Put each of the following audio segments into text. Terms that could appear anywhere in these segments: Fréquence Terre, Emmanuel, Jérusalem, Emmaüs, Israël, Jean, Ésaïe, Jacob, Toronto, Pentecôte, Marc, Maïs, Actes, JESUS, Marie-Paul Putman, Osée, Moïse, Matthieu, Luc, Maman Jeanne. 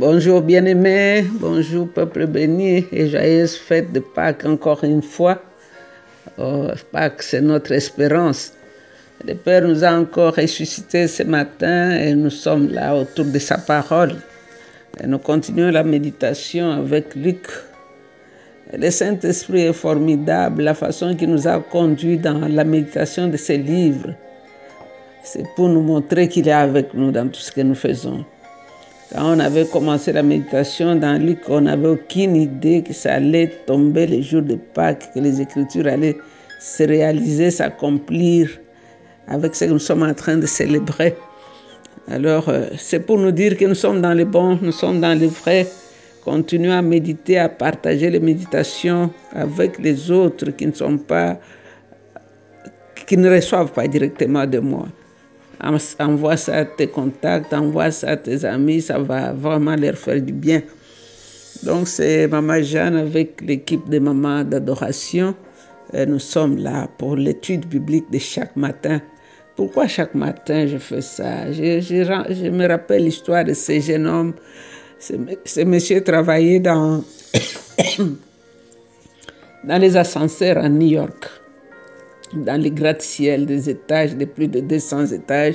Bonjour bien-aimés, bonjour peuple béni et joyeuse fête de Pâques encore une fois. Pâques, c'est notre espérance. Le Père nous a encore ressuscités ce matin et nous sommes là autour de sa parole. Et nous continuons la méditation avec Luc. Le Saint-Esprit est formidable, la façon qu'il nous a conduits dans la méditation de ses livres. C'est pour nous montrer qu'il est avec nous dans tout ce que nous faisons. Quand on avait commencé la méditation dans Luc, on n'avait aucune idée que ça allait tomber le jour de Pâques, que les Écritures allaient se réaliser, s'accomplir avec ce que nous sommes en train de célébrer. Alors, c'est pour nous dire que nous sommes dans le bon, nous sommes dans le vrai. Continuons à méditer, à partager les méditations avec les autres qui ne reçoivent pas directement de moi. Envoie ça à tes contacts, envoie ça à tes amis, ça va vraiment leur faire du bien. Donc c'est Maman Jeanne avec l'équipe de Maman d'Adoration. Et nous sommes là pour l'étude biblique de chaque matin. Pourquoi chaque matin je fais ça? Je me rappelle l'histoire de ce jeune homme. Ce monsieur travaillait dans les ascenseurs à New York, dans les gratte-ciel des étages, de plus de 200 étages.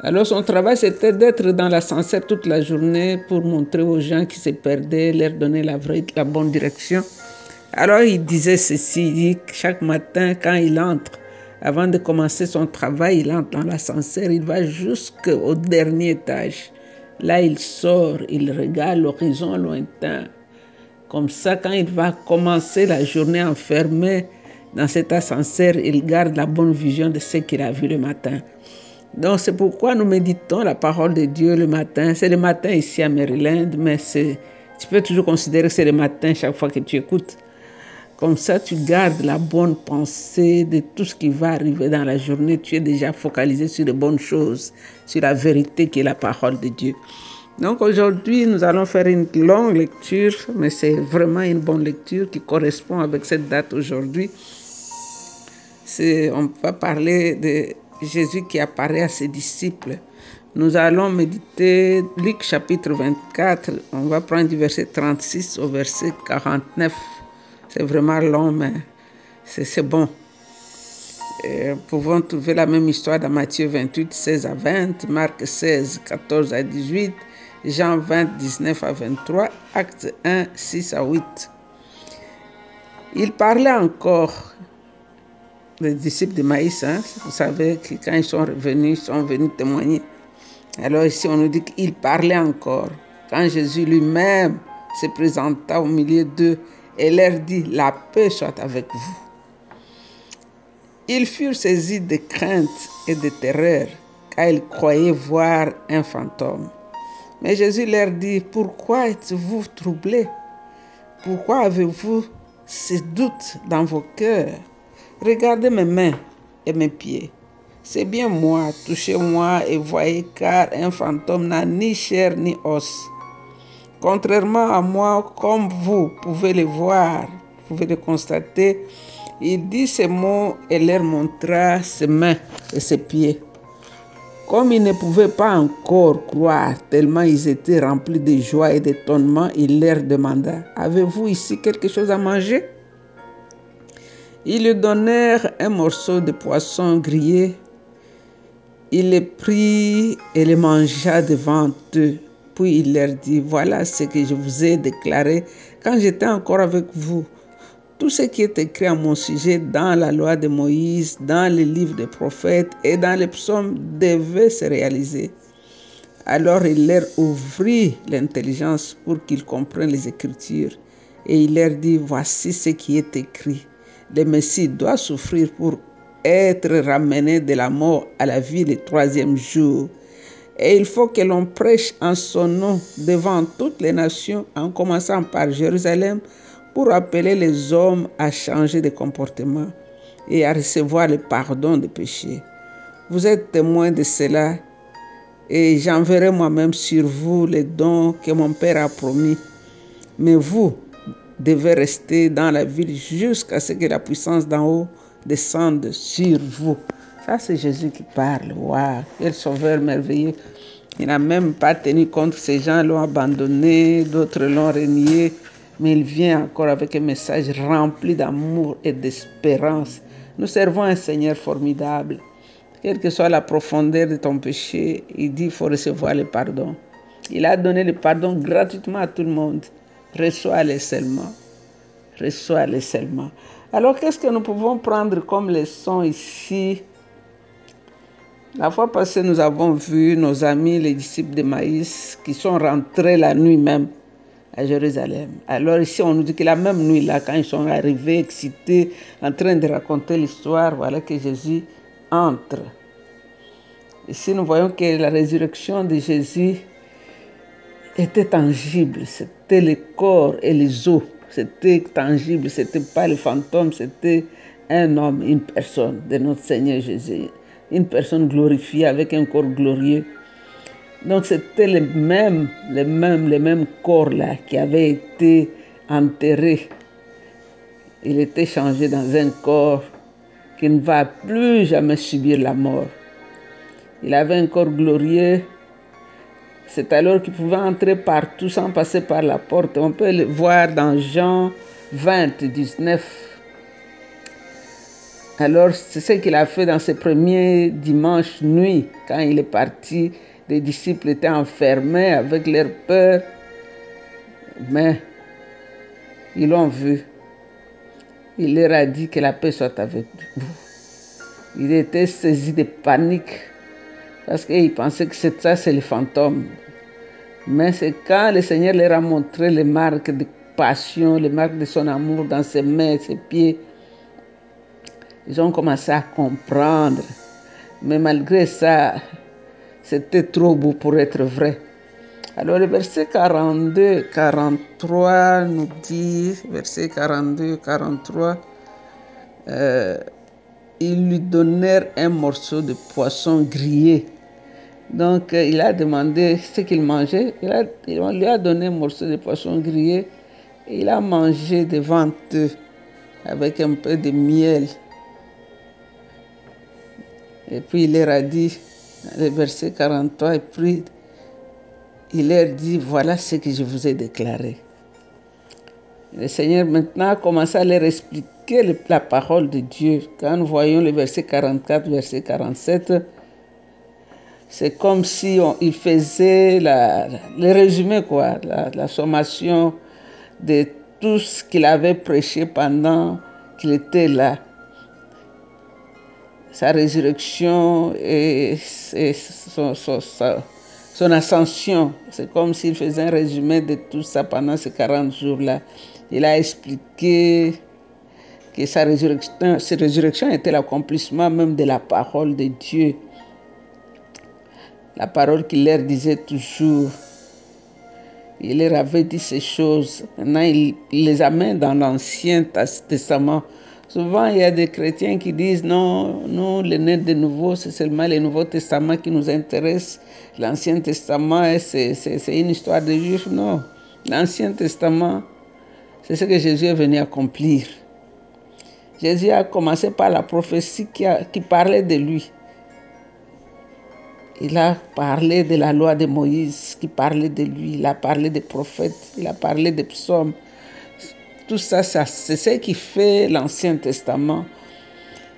Alors son travail, c'était d'être dans l'ascenseur toute la journée pour montrer aux gens qui se perdaient, leur donner la bonne direction. Alors il disait ceci, il dit que chaque matin quand il entre, avant de commencer son travail, il entre dans l'ascenseur, il va jusqu'au dernier étage. Là il sort, il regarde l'horizon lointain. Comme ça, quand il va commencer la journée enfermée, dans cet ascenseur, il garde la bonne vision de ce qu'il a vu le matin. Donc, c'est pourquoi nous méditons la parole de Dieu le matin. C'est le matin ici à Maryland, mais tu peux toujours considérer que c'est le matin chaque fois que tu écoutes. Comme ça, tu gardes la bonne pensée de tout ce qui va arriver dans la journée. Tu es déjà focalisé sur les bonnes choses, sur la vérité qui est la parole de Dieu. Donc, aujourd'hui, nous allons faire une longue lecture, mais c'est vraiment une bonne lecture qui correspond avec cette date aujourd'hui. On va parler de Jésus qui apparaît à ses disciples. Nous allons méditer Luc chapitre 24. On va prendre du verset 36 au verset 49. C'est vraiment long, mais c'est bon. Nous pouvons trouver la même histoire dans Matthieu 28, 16 à 20, Marc 16, 14 à 18, Jean 20, 19 à 23, Actes 1, 6 à 8. Il parlait encore. Les disciples de Maïs, vous savez que quand ils sont venus témoigner. Alors ici, on nous dit qu'ils parlaient encore. Quand Jésus lui-même se présenta au milieu d'eux et leur dit, « La paix soit avec vous. » Ils furent saisis de crainte et de terreur, car ils croyaient voir un fantôme. Mais Jésus leur dit, « Pourquoi êtes-vous troublés? Pourquoi avez-vous ces doutes dans vos cœurs? Regardez mes mains et mes pieds. C'est bien moi, touchez-moi et voyez, car un fantôme n'a ni chair ni os. Contrairement à moi, comme vous pouvez le voir, vous pouvez le constater, il dit ces mots et leur montra ses mains et ses pieds. Comme ils ne pouvaient pas encore croire, tellement ils étaient remplis de joie et d'étonnement, il leur demanda, « Avez-vous ici quelque chose à manger ?» Ils lui donnèrent un morceau de poisson grillé. Il le prit et le mangea devant eux. Puis il leur dit, « Voilà ce que je vous ai déclaré quand j'étais encore avec vous. Tout ce qui est écrit à mon sujet dans la loi de Moïse, dans les livres des prophètes et dans les psaumes devait se réaliser. » Alors il leur ouvrit l'intelligence pour qu'ils comprennent les Écritures. Et il leur dit, « Voici ce qui est écrit. Le Messie doit souffrir pour être ramené de la mort à la vie le troisième jour. Et il faut que l'on prêche en son nom devant toutes les nations, en commençant par Jérusalem, pour appeler les hommes à changer de comportement et à recevoir le pardon des péchés. Vous êtes témoins de cela, et j'enverrai moi-même sur vous les dons que mon Père a promis. Mais vous, devait rester dans la ville jusqu'à ce que la puissance d'en haut descende sur vous. » Ça, c'est Jésus qui parle. Waouh, quel sauveur merveilleux. Il n'a même pas tenu compte, ces gens l'ont abandonné, d'autres l'ont renié, mais il vient encore avec un message rempli d'amour et d'espérance. Nous servons un Seigneur formidable. Quelle que soit la profondeur de ton péché, il dit qu'il faut recevoir le pardon. Il a donné le pardon gratuitement à tout le monde. Reçois-le seulement. Reçois-le seulement. Alors, qu'est-ce que nous pouvons prendre comme leçon ici? La fois passée, nous avons vu nos amis, les disciples de Maïs, qui sont rentrés la nuit même à Jérusalem. Alors ici, on nous dit que la même nuit, là, quand ils sont arrivés, excités, en train de raconter l'histoire, voilà que Jésus entre. Ici, nous voyons que la résurrection de Jésus était tangible. C'était le corps et les os. C'était tangible, c'était pas le fantôme, c'était un homme, une personne de notre Seigneur Jésus. Une personne glorifiée avec un corps glorieux. Donc c'était le même corps là qui avait été enterré. Il était changé dans un corps qui ne va plus jamais subir la mort. Il avait un corps glorieux. C'est alors qu'il pouvait entrer partout sans passer par la porte. On peut le voir dans Jean 20, 19. Alors, c'est ce qu'il a fait dans ce premier dimanche nuit, quand il est parti. Les disciples étaient enfermés avec leur peur, mais ils l'ont vu. Il leur a dit que la paix soit avec vous. Il était saisi de panique, parce qu'ils pensaient que ça, c'est le fantôme. Mais c'est quand le Seigneur leur a montré les marques de passion, les marques de son amour dans ses mains, ses pieds, ils ont commencé à comprendre. Mais malgré ça, c'était trop beau pour être vrai. Alors le verset 42, 43 nous dit, verset 42, 43, ils lui donnèrent un morceau de poisson grillé. Donc il a demandé ce qu'il mangeait. On lui a donné un morceau de poisson grillé. Et il a mangé devant eux avec un peu de miel. Et puis il leur a dit, le verset 43, et puis il leur dit, voilà ce que je vous ai déclaré. Le Seigneur maintenant a commencé à leur expliquer la parole de Dieu. Quand nous voyons le verset 44, verset 47, c'est comme si il faisait le résumé, quoi, la sommation de tout ce qu'il avait prêché pendant qu'il était là. Sa résurrection et son ascension. C'est comme s'il faisait un résumé de tout ça pendant ces 40 jours-là. Il a expliqué que sa résurrection était l'accomplissement même de la parole de Dieu. La parole qu'il leur disait toujours. Il leur avait dit ces choses. Maintenant, il les amène dans l'Ancien Testament. Souvent, il y a des chrétiens qui disent « Non, nous, les nés de nouveau, c'est seulement le Nouveau Testament qui nous intéresse. L'Ancien Testament, c'est une histoire de juifs. » Non, l'Ancien Testament, c'est ce que Jésus est venu accomplir. Jésus a commencé par la prophétie qui parlait de lui. Il a parlé de la loi de Moïse qui parlait de lui. Il a parlé des prophètes, il a parlé des psaumes. Tout ça, c'est ce qui fait l'Ancien Testament.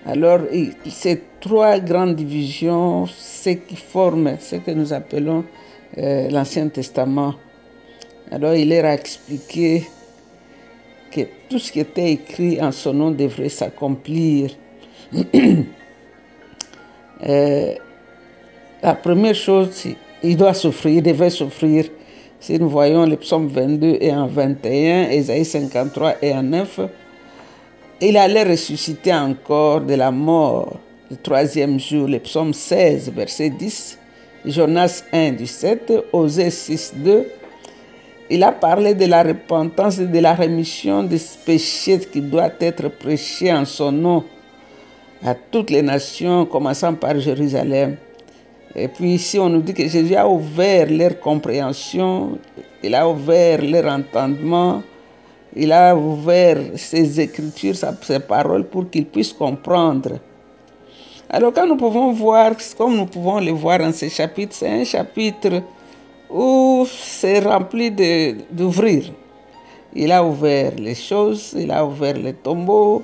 Alors, ces trois grandes divisions, ce qui forme ce que nous appelons l'Ancien Testament. Alors, il leur a expliqué que tout ce qui était écrit en son nom devrait s'accomplir. La première chose, il doit souffrir, il devait souffrir. Si nous voyons les psaumes 22 et en 21, Ésaïe 53 et en 9, il allait ressusciter encore de la mort le troisième jour. Les psaumes 16, verset 10, Jonas 1, 17, Osée 6, 2. Il a parlé de la repentance et de la rémission des péchés qui doit être prêchée en son nom à toutes les nations, commençant par Jérusalem. Et puis ici, on nous dit que Jésus a ouvert leur compréhension, il a ouvert leur entendement, il a ouvert ses écritures, ses paroles pour qu'ils puissent comprendre. Alors quand nous pouvons voir, comme nous pouvons le voir dans ce chapitre, c'est un chapitre où c'est rempli d'ouvrir. Il a ouvert les choses, il a ouvert les tombeaux,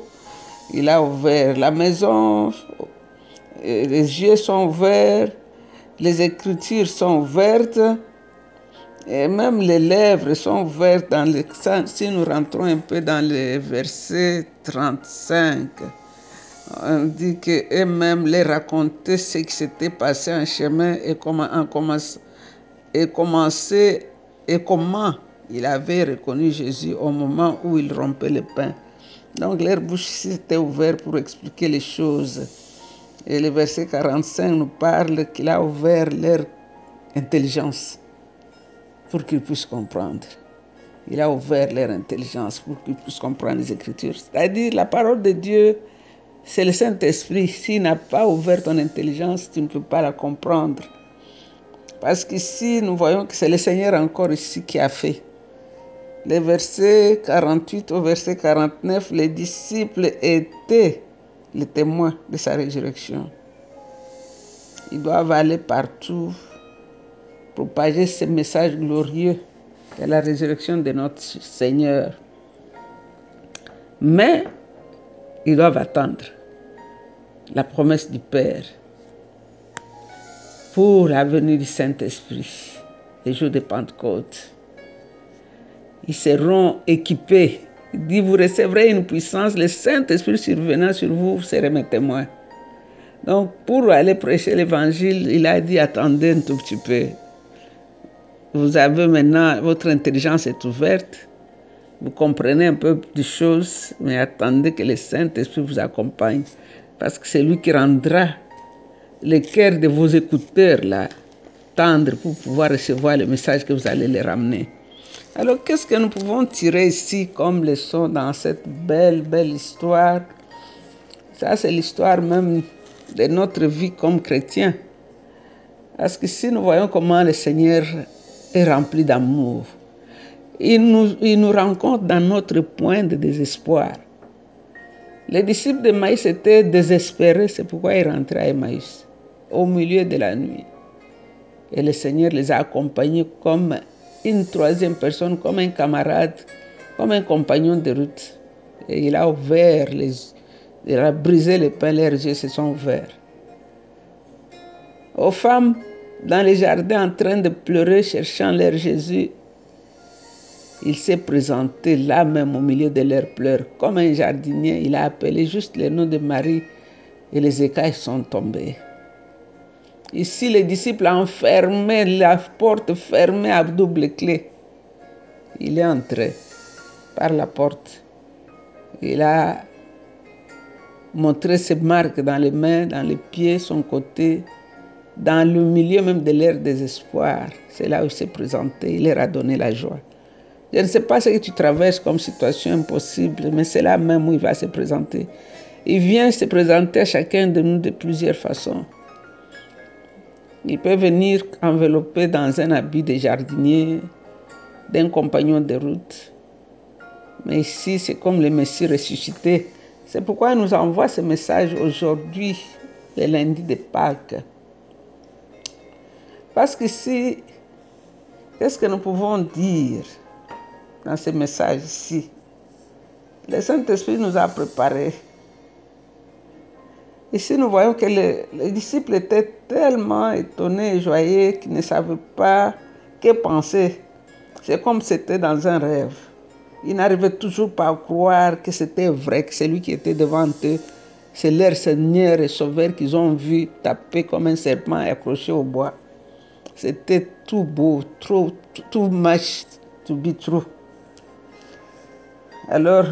il a ouvert la maison, les yeux sont ouverts, les écritures sont ouvertes, et même les lèvres sont ouvertes. Si nous rentrons un peu dans le verset 35, on dit qu'eux-mêmes les racontaient ce qui s'était passé en chemin et comment ils avaient reconnu Jésus au moment où il rompait le pain. Donc leur bouche s'était ouverte pour expliquer les choses. Et le verset 45 nous parle qu'il a ouvert leur intelligence pour qu'ils puissent comprendre. Il a ouvert leur intelligence pour qu'ils puissent comprendre les Écritures. C'est-à-dire la parole de Dieu, c'est le Saint-Esprit. S'il n'a pas ouvert ton intelligence, tu ne peux pas la comprendre. Parce qu'ici, nous voyons que c'est le Seigneur encore ici qui a fait. Les versets 48 au verset 49, les disciples étaient les témoins de sa résurrection. Ils doivent aller partout, propager ce message glorieux de la résurrection de notre Seigneur. Mais ils doivent attendre la promesse du Père pour la venue du Saint-Esprit, les jours de Pentecôte. Ils seront équipés. Il dit, vous recevrez une puissance, le Saint-Esprit survenant sur vous, vous serez mes témoins. Donc, pour aller prêcher l'Évangile, il a dit, attendez un tout petit peu. Vous avez maintenant, votre intelligence est ouverte, vous comprenez un peu des choses, mais attendez que le Saint-Esprit vous accompagne, parce que c'est lui qui rendra le cœur de vos écouteurs là, tendre pour pouvoir recevoir le message que vous allez les ramener. Alors, qu'est-ce que nous pouvons tirer ici comme leçon dans cette belle, belle histoire? Ça, c'est l'histoire même de notre vie comme chrétien. Parce que si nous voyons comment le Seigneur est rempli d'amour, il nous rencontre dans notre point de désespoir. Les disciples de Maïs étaient désespérés, c'est pourquoi ils rentraient à Emmaüs, au milieu de la nuit. Et le Seigneur les a accompagnés comme une troisième personne, comme un camarade, comme un compagnon de route. Et il a ouvert, il a brisé les pains, leurs yeux se sont ouverts. Aux femmes, dans les jardins, en train de pleurer, cherchant leur Jésus, il s'est présenté là même au milieu de leurs pleurs. Comme un jardinier, il a appelé juste le nom de Marie et les écailles sont tombées. Ici, les disciples enfermaient la porte fermée à double clé. Il est entré par la porte. Il a montré ses marques dans les mains, dans les pieds, son côté, dans le milieu même de leur désespoir. C'est là où il s'est présenté. Il leur a donné la joie. Je ne sais pas ce que tu traverses comme situation impossible, mais c'est là même où il va se présenter. Il vient se présenter à chacun de nous de plusieurs façons. Il peut venir enveloppé dans un habit de jardinier, d'un compagnon de route. Mais ici, c'est comme le Messie ressuscité. C'est pourquoi il nous envoie ce message aujourd'hui, le lundi de Pâques. Parce qu'ici, qu'est-ce que nous pouvons dire dans ce message ici? Le Saint-Esprit nous a préparés. Ici, nous voyons que les disciples étaient tellement étonnés et joyeux qu'ils ne savaient pas que penser. C'est comme si c'était dans un rêve. Ils n'arrivaient toujours pas à croire que c'était vrai, que celui qui était devant eux, c'est leur Seigneur et Sauveur qu'ils ont vu taper comme un serpent et accroché au bois. C'était tout beau, trop, too much to be true. Alors,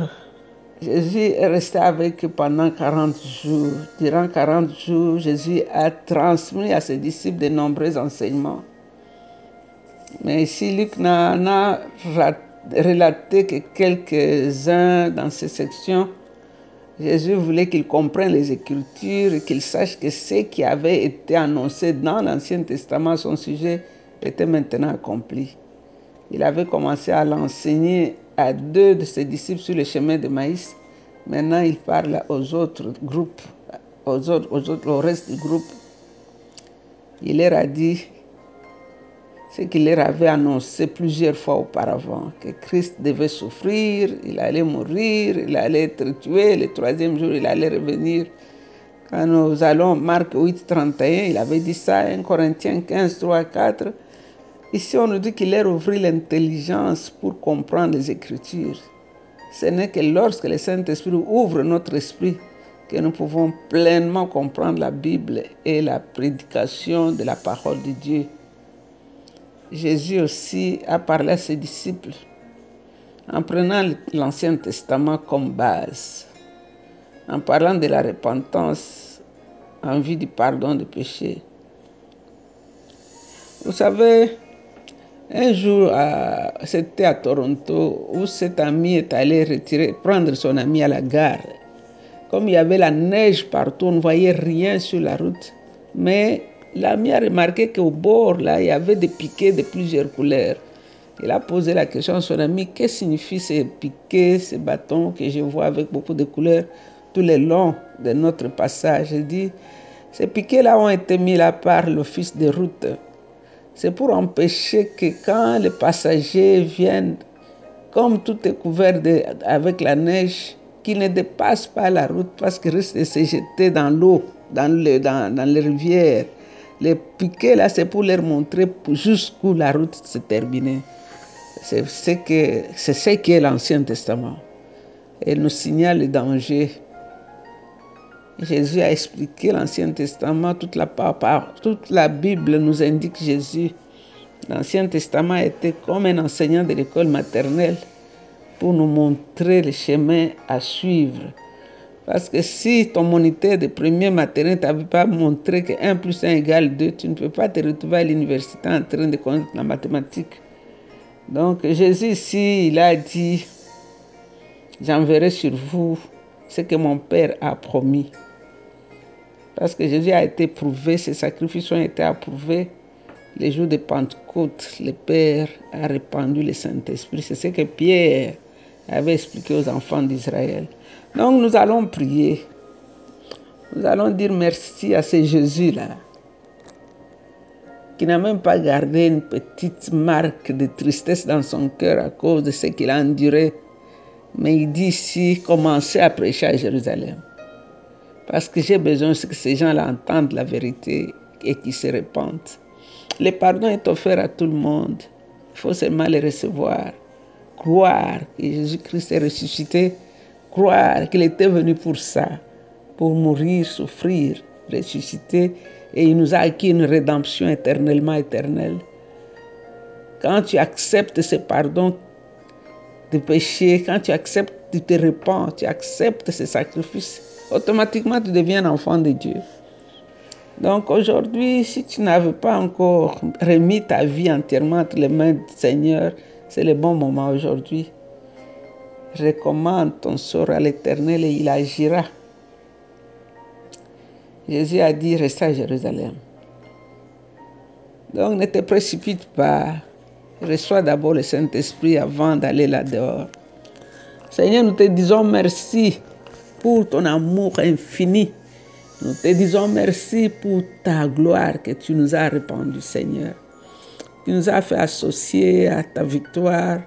Jésus est resté avec eux pendant 40 jours. Durant 40 jours, Jésus a transmis à ses disciples de nombreux enseignements. Mais ici, Luc n'en a relaté que quelques-uns dans ces sections. Jésus voulait qu'ils comprennent les Écritures et qu'ils sachent que ce qui avait été annoncé dans l'Ancien Testament à son sujet était maintenant accompli. Il avait commencé à l'enseigner à deux de ses disciples sur le chemin de Maïs. Maintenant, il parle aux autres groupes aux autres, au reste du groupe, il leur a dit ce qu'il leur avait annoncé plusieurs fois auparavant, que Christ devait souffrir, il allait mourir, il allait être tué, le troisième jour il allait revenir. Quand nous allons Marc 8, 31, il avait dit ça, 1 Corinthiens 15, 3, 4. Ici on nous dit qu'il leur ouvrit l'intelligence pour comprendre les Écritures. Ce n'est que lorsque le Saint-Esprit ouvre notre esprit que nous pouvons pleinement comprendre la Bible et la prédication de la parole de Dieu. Jésus aussi a parlé à ses disciples en prenant l'Ancien Testament comme base, en parlant de la repentance en vue du pardon des péchés. Vous savez, un jour, c'était à Toronto où cet ami est allé prendre son ami à la gare. Comme il y avait la neige partout, on ne voyait rien sur la route, mais l'ami a remarqué qu'au bord, là, il y avait des piquets de plusieurs couleurs. Il a posé la question à son ami, « Qu'est-ce que signifient ces piquets, ces bâtons que je vois avec beaucoup de couleurs tout le long de notre passage ?» Il dit, « Ces piquets-là ont été mis là par l'office de route. C'est pour empêcher que quand les passagers viennent, comme tout est couvert avec la neige, qu'ils ne dépassent pas la route parce qu'ils risquent de se jeter dans l'eau, dans les rivières. » Les piquets, là, c'est pour leur montrer jusqu'où la route s'est terminée. C'est ce qu'est l'Ancien Testament. Et nous signale le danger. Jésus a expliqué l'Ancien Testament, toute la Bible nous indique Jésus. L'Ancien Testament était comme un enseignant de l'école maternelle pour nous montrer le chemin à suivre. Parce que si ton moniteur de premier matin ne t'avait pas montré que 1 plus 1 égale 2, tu ne peux pas te retrouver à l'université en train de connaître la mathématique. Donc Jésus ici, il a dit, j'enverrai sur vous ce que mon Père a promis. Parce que Jésus a été prouvé, ses sacrifices ont été approuvés. Les jours de Pentecôte, le Père a répandu le Saint-Esprit. C'est ce que Pierre avait expliqué aux enfants d'Israël. Donc nous allons prier. Nous allons dire merci à ce Jésus-là, qui n'a même pas gardé une petite marque de tristesse dans son cœur à cause de ce qu'il a enduré. Mais il dit ici, commencez à prêcher à Jérusalem. Parce que j'ai besoin que ces gens-là entendent la vérité et qu'ils se répandent. Le pardon est offert à tout le monde. Il faut seulement le recevoir. Croire que Jésus-Christ est ressuscité. Croire qu'il était venu pour ça, pour mourir, souffrir, ressusciter, et il nous a acquis une rédemption éternellement éternelle. Quand tu acceptes ce pardon de péché, quand tu acceptes, tu te repens, tu acceptes ce sacrifice, automatiquement tu deviens enfant de Dieu. Donc aujourd'hui, si tu n'avais pas encore remis ta vie entièrement entre les mains du Seigneur, c'est le bon moment aujourd'hui. Recommande ton sort à l'Éternel et il agira. Jésus a dit, reste à Jérusalem. Donc ne te précipite pas. Reçois d'abord le Saint-Esprit avant d'aller là-dehors. Seigneur, nous te disons merci pour ton amour infini. Nous te disons merci pour ta gloire que tu nous as répandue, Seigneur. Tu nous as fait associer à ta victoire.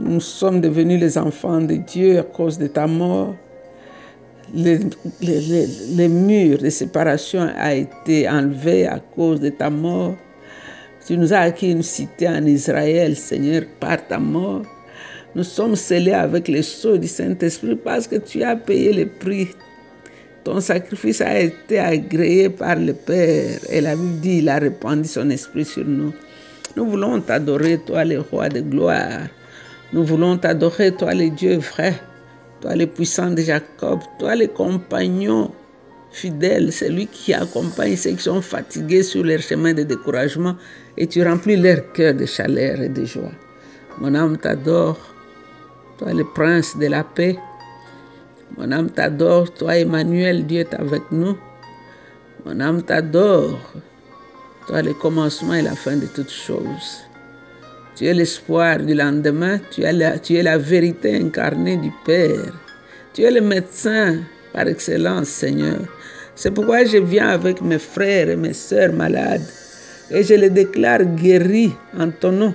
Nous sommes devenus les enfants de Dieu à cause de ta mort. Les murs de séparation ont été enlevés à cause de ta mort. Tu nous as acquis une cité en Israël, Seigneur, par ta mort. Nous sommes scellés avec le sceau du Saint-Esprit parce que tu as payé le prix. Ton sacrifice a été agréé par le Père. Et la Bible dit qu'il a répandu son esprit sur nous. Nous voulons t'adorer, toi le roi de gloire. Nous voulons t'adorer, toi le Dieu vrai, toi le puissant de Jacob, toi le compagnon fidèle, celui qui accompagne ceux qui sont fatigués sur leur chemin de découragement et tu remplis leur cœur de chaleur et de joie. Mon âme t'adore, toi le prince de la paix. Mon âme t'adore, toi Emmanuel, Dieu est avec nous. Mon âme t'adore, toi le commencement et la fin de toutes choses. Tu es l'espoir du lendemain, tu es la vérité incarnée du Père. Tu es le médecin par excellence, Seigneur. C'est pourquoi je viens avec mes frères et mes sœurs malades et je les déclare guéris en ton nom.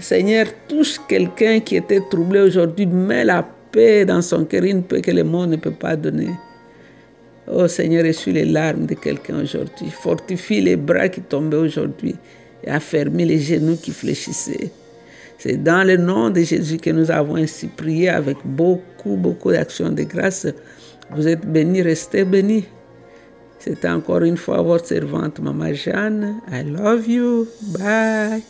Seigneur, touche quelqu'un qui était troublé aujourd'hui, mets la paix dans son cœur, une paix que le monde ne peut pas donner. Oh Seigneur, essuie les larmes de quelqu'un aujourd'hui, fortifie les bras qui tombaient aujourd'hui et affermis les genoux qui fléchissaient. C'est dans le nom de Jésus que nous avons ainsi prié avec beaucoup d'actions de grâce. Vous êtes bénis, restez bénis. C'était encore une fois votre servante, Maman Jeanne. I love you. Bye.